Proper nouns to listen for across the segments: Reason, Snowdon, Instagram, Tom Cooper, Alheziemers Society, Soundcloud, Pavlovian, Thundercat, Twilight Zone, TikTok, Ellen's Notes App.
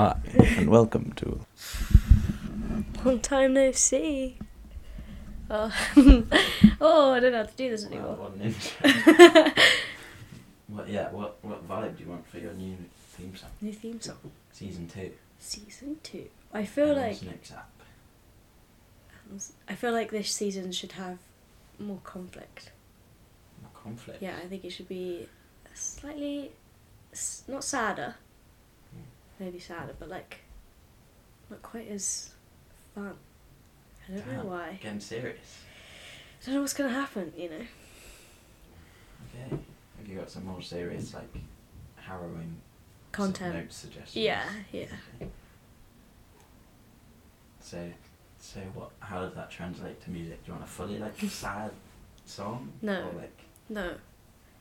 Hi, and welcome to... Long time no see. Oh, I don't know how to do this anymore. What vibe do you want for your new theme song? New theme song? Season 2. I feel like... next app. I feel like this season should have more conflict. More conflict? Yeah, I think it should be slightly... not sadder. Maybe sadder, but not quite as fun. I don't know why. Getting serious. I don't know what's gonna happen, you know. Okay. Have you got some more serious, harrowing content note suggestions? Yeah. Okay. So what? How does that translate to music? Do you want a fully sad song? No. Or no,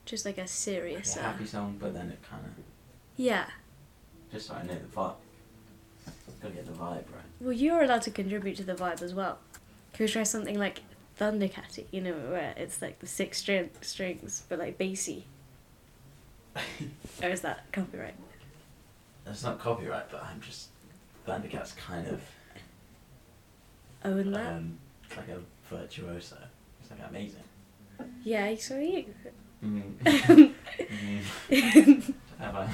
just a serious. A happy song, but then it kind of. Yeah. Just so I know the vibe. I've got to get the vibe right. Well, you're allowed to contribute to the vibe as well. Could we try something like Thundercat, where it's the 6 strings, but bassy? Or is that copyright? That's not copyright, but I'm just... Thundercat's kind of... Oh, and that? A virtuoso. It's amazing. Yeah, so are you. Have I...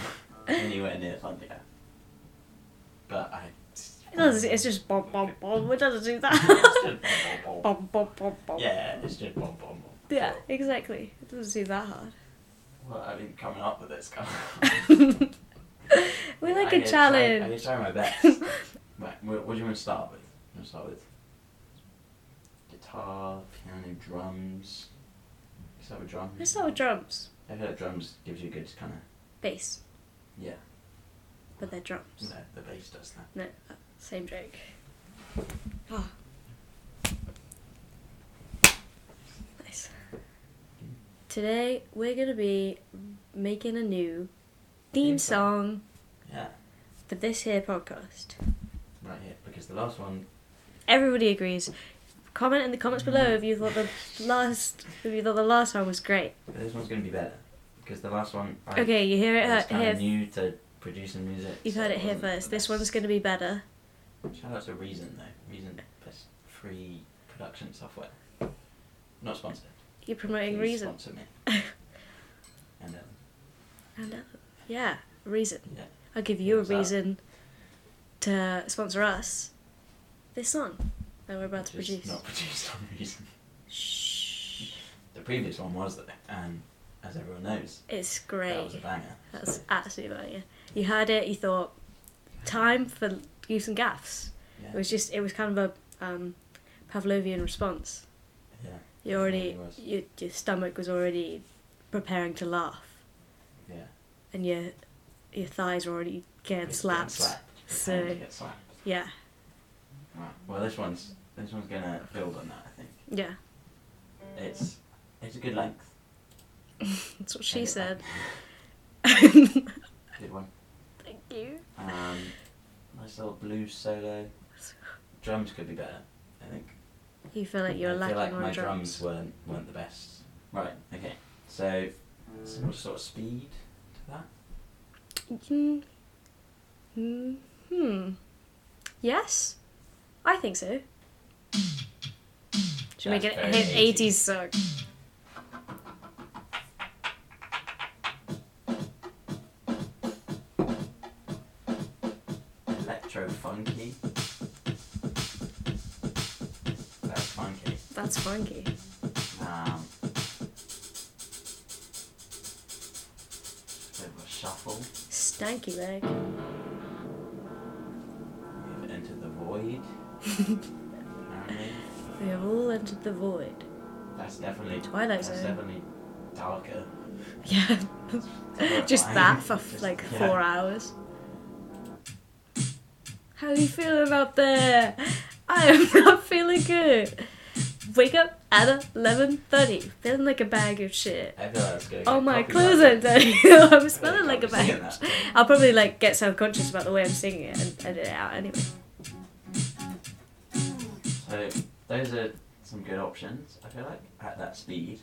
anywhere near Thundercat. But I... It's just bomb, bomb, bomb. It doesn't do that. Bomb, bomb, bomb, bomb. Yeah, it's just bomb, bomb, bomb. Yeah, exactly. It doesn't seem that hard. Well, I mean, coming up with it's kind of we're like a challenge. I need to try my best. Right, what do you want to start with? You want to start with guitar, piano, drums? Let's start with drums. I feel like drums gives you a good kind of... bass. Yeah. But they're drums. No, the bass does that. No, same joke. Oh. Nice. Today we're going to be making a new theme song. Yeah. For this here podcast. Right here, because the last one... Everybody agrees. Comment in the comments below if you thought the last one was great. But this one's going to be better. Because the last one... Okay, you hear it here. New to producing music. You've heard it here first. This one's going to be better. Shout out to Reason, though. Reason plus free production software. Not sponsored. You're promoting Reason. Sponsor me. And Ellen. Yeah, Reason. Yeah. I'll give you a reason to sponsor us. This song that we're about to produce. It's not produced on Reason. Shh. The previous one was, though. And... as everyone knows. It's great. That was a banger. That's absolutely a banger. You heard it, you thought, time for goofs and gaffs. Yeah. It was kind of a Pavlovian response. Yeah. Your stomach was already preparing to laugh. Yeah. And your thighs were already getting slapped. Yeah. Right. Well, this one's gonna build on that, I think. Yeah. It's a good length. That's what she said. Good one. Thank you. Nice little blues solo. Drums could be better, I think. You feel like you're lacking on drums. I feel like my drums weren't the best. Right, okay. So, some sort of speed to that? Yes? I think so. Should we make it an 80s song? Funky. That's funky. Bit of a shuffle. Stanky leg. We've entered the void. Apparently. We have all entered the void. That's definitely Twilight Zone. That's definitely darker. Yeah. Just that for 4 hours. How are you feeling out there? I am not feeling good. Wake up at 11:30, feeling like a bag of shit. I feel that's good. Oh, my clothes are dirty. I'm smelling like a bag of shit. I'll probably get self-conscious about the way I'm singing it and edit it out anyway. So those are some good options. I feel like at that speed,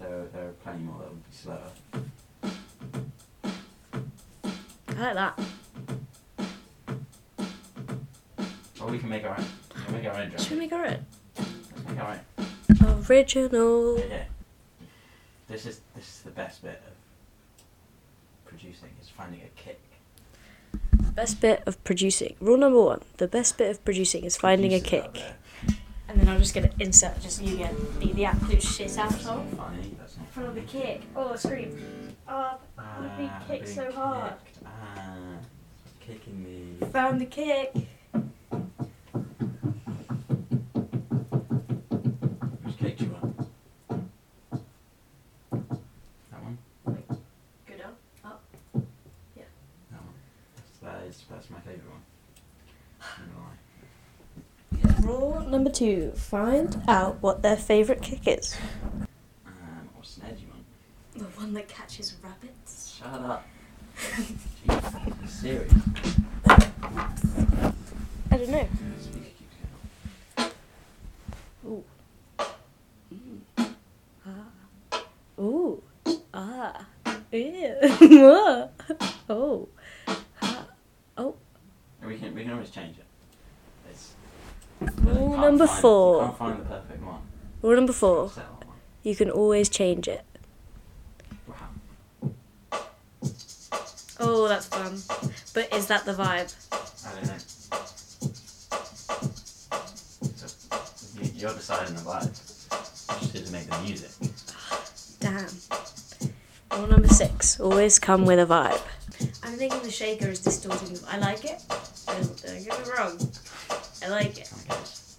there are plenty more that would be slower. I like that. Or we can make our own. We'll make our own drum. Should we make our own? Let's make our own. Original. Okay. This is the best bit of producing, is finding a kick. Best bit of producing. Rule number 1. The best bit of producing is finding a kick. And then I'm just going to insert, just you get the absolute shit out of it. Funny, that's not funny. From the kick. Oh, scream. Oh, I've been kicked so hard. Kicking me. Found the kick. Which kick do you want? That one? Wait, go down, up. Yeah. That one. That's my favourite one. Rule number 2, find out what their favourite kick is. What snare do you want? The one that catches rabbits. Shut up. Jeez, serious. I don't know. Ooh. Ah. Ooh. Ah. Ew. Oh. Ah. Oh. We can always change it. Rule number 4. You can't find the perfect one. Rule number 4. You can always change it. Wow. Oh, that's fun. But is that the vibe? I don't know. So you're deciding the vibe. You just need to make the music. Damn. Rule number 6. Always come with a vibe. I'm thinking the shaker is distorting. I like it. Don't get me wrong. I like it. Okay.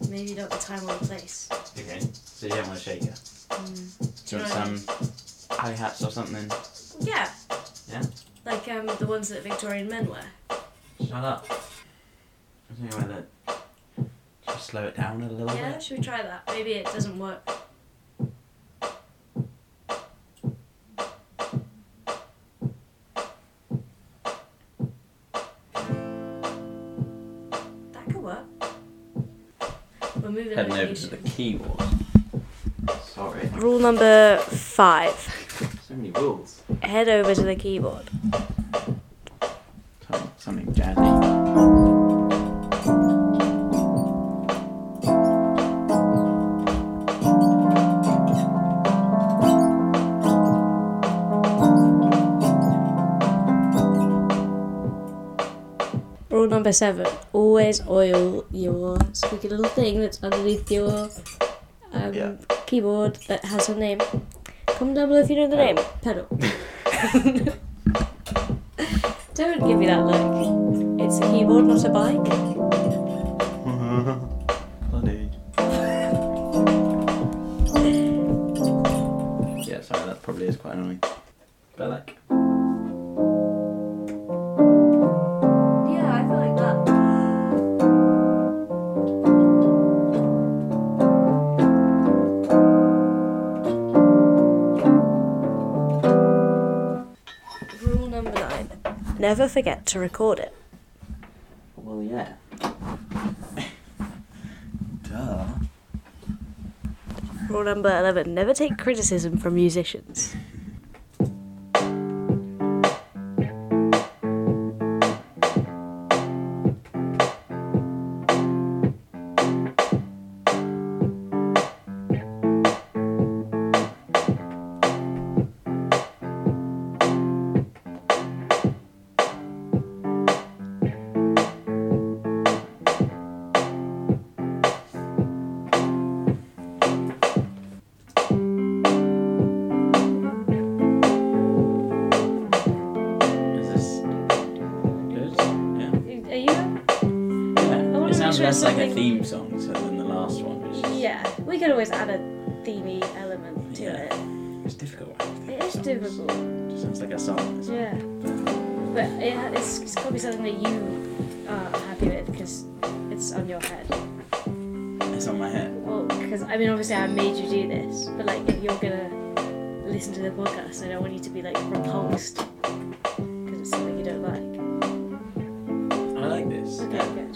Maybe not the time or the place. Okay, so you don't want to shake it? Mm. Do you want some hi-hats or something? Yeah. Yeah? Like the ones that Victorian men wear. Shut up. Is there any way that... Just slow it down a little bit? Yeah, should we try that? Maybe it doesn't work. Heading over to the keyboard. Sorry. Rule number 5. So many rules. Head over to the keyboard. Something jazzy. Rule number 7. Always oil your squeaky little thing that's underneath your keyboard that has a name. Comment down below if you know the name. Pedal. Don't give me that look. It's a keyboard, not a bike. Bloody. Yeah, sorry, that probably is quite annoying. But like... Never forget to record it. Well, yeah. Duh. Rule number 11. Never take criticism from musicians. That's like a theme song, so then the last one is just... Yeah, we could always add a themey element to it. It's difficult. It is difficult. It just sounds like a song. Yeah. But it's got to be something that you are happy with, because it's on your head. It's on my head? Well, because, I mean, obviously I made you do this, but, like, if you're going to listen to the podcast, I don't want you to be, like, repulsed, because it's something you don't like. I like this. Okay, yeah. Good.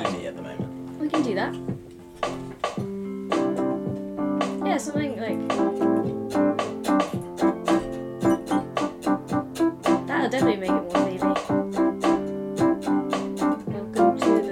At the moment. We can do that. Yeah, something like... That'll definitely make it more baby. Welcome to the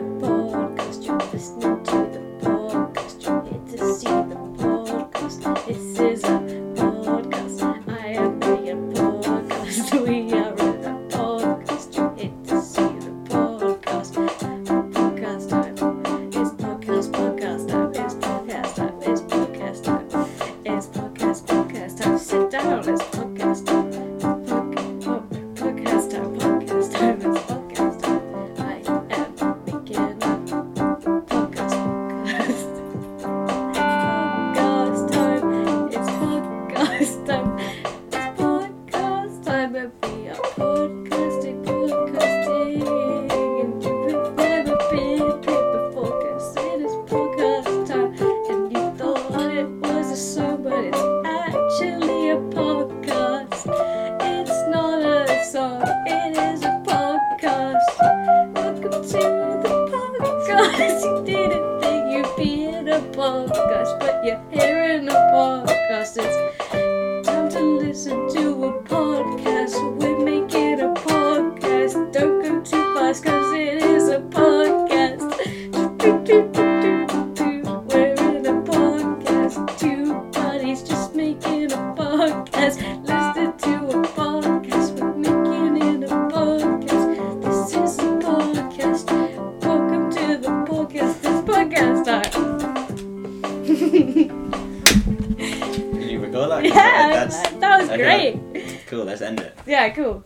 Cool, let's end it. Yeah, cool.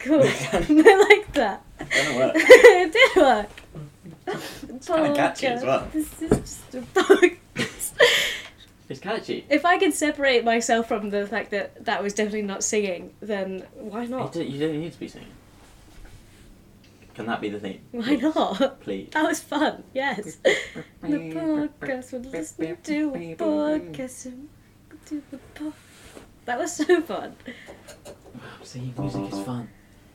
Cool. I like that. It didn't work. It did work. It's kind of catchy as well. This is just a podcast. It's catchy. If I could separate myself from the fact that that was definitely not singing, then why not? You don't need to be singing. Can that be the theme? Why not? Please. That was fun, yes. The podcast, we're listening to a podcast. That was so fun. Wow, singing music is fun.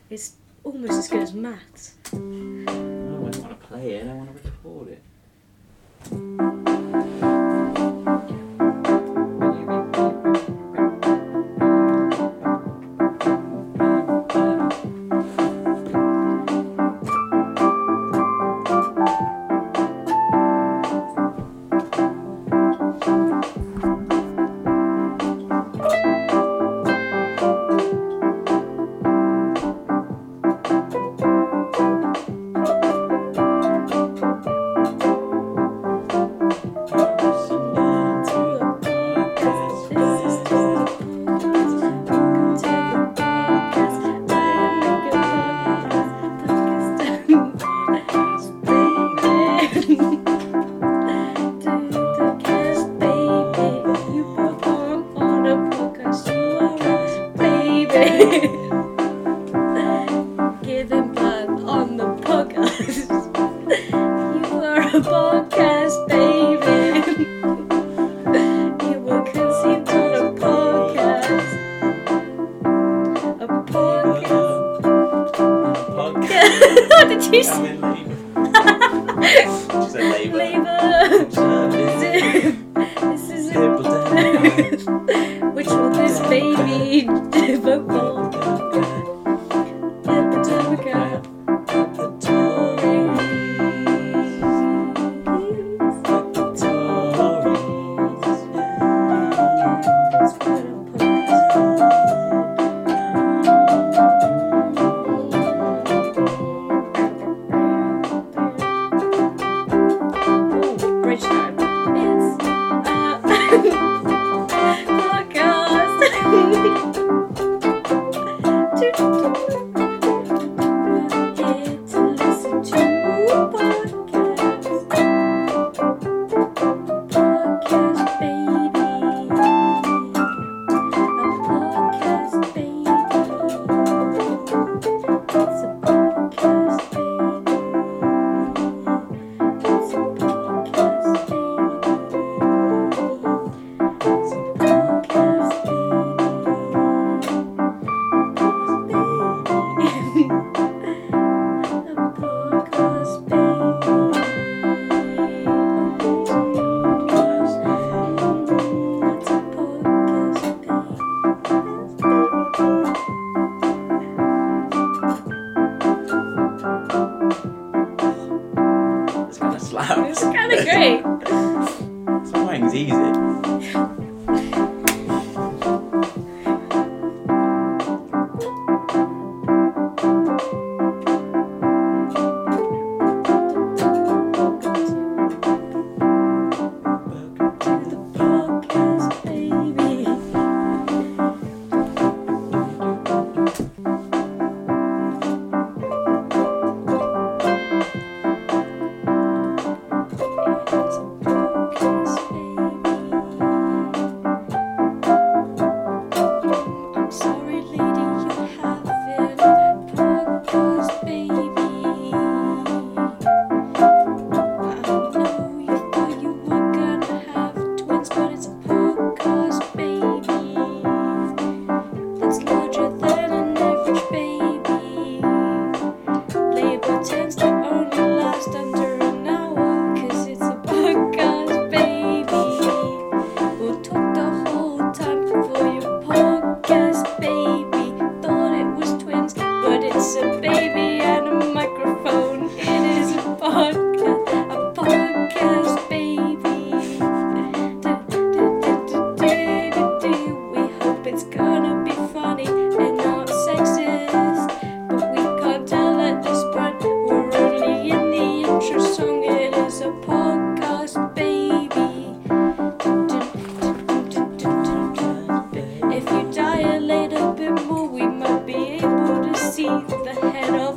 It's almost as good as maths. I don't want to play it, I want to record it.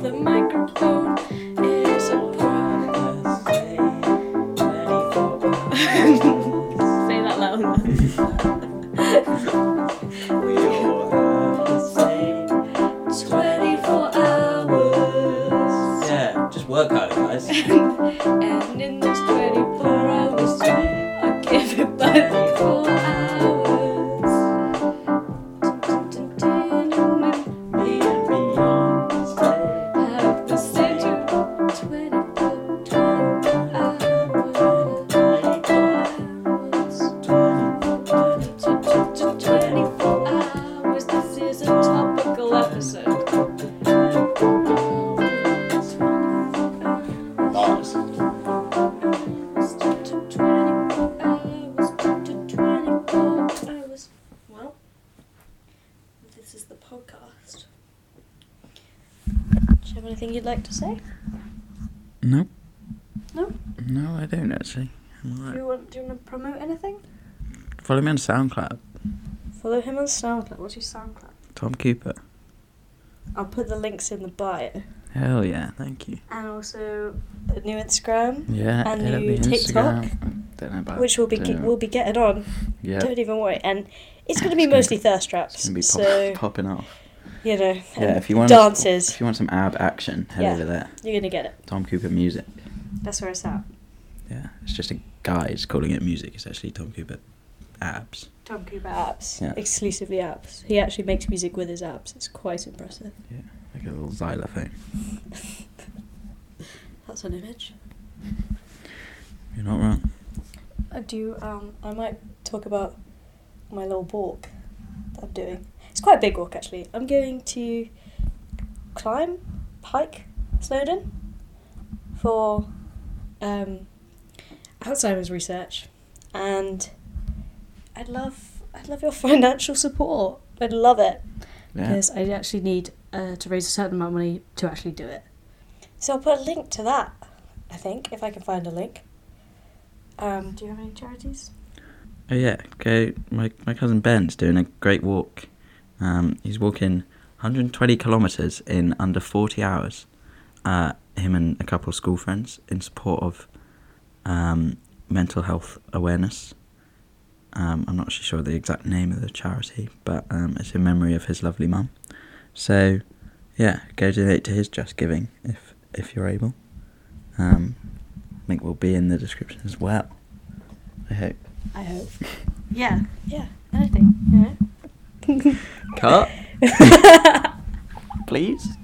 the microphone is a promise made 24 hours. Say that loud enough. We all have the same 24 hours. Yeah, just work harder, guys. And in this 24 hours, I give it back 24 hours. Anything you'd like to say? No. No? No, I don't actually. Right. Do you want to promote anything? Follow me on SoundCloud. Follow him on SoundCloud? What's your SoundCloud? Tom Cooper. I'll put the links in the bio. Hell yeah, thank you. And also a new Instagram. Yeah, and new TikTok. Don't know about which we'll be getting on. Yeah. Don't even worry. And it's going to be mostly thirst traps. It's going to be popping off. You know, yeah, if you want dances. If you want some ab action, head over there. You're going to get it. Tom Cooper Music. That's where it's at. Yeah, it's just a guy's calling it music. It's actually Tom Cooper abs. Tom Cooper abs. Yeah. Exclusively abs. He actually makes music with his abs. It's quite impressive. Yeah, like a little xylophone. That's an image. You're not wrong. I might talk about my little walk that I'm doing. It's quite a big walk, actually. I'm going to hike Snowdon for Alzheimer's research, and I'd love your financial support. I'd love it, because I actually need to raise a certain amount of money to actually do it. So I'll put a link to that, I think, if I can find a link. Do you have any charities? Oh yeah, okay. My cousin Ben's doing a great walk. He's walking 120 kilometres in under 40 hours, him and a couple of school friends, in support of mental health awareness. I'm not actually sure the exact name of the charity, but it's in memory of his lovely mum. So, yeah, go donate to his Just Giving if you're able. Link will be in the description as well, I hope. Yeah, anything, you know. Cut. Please.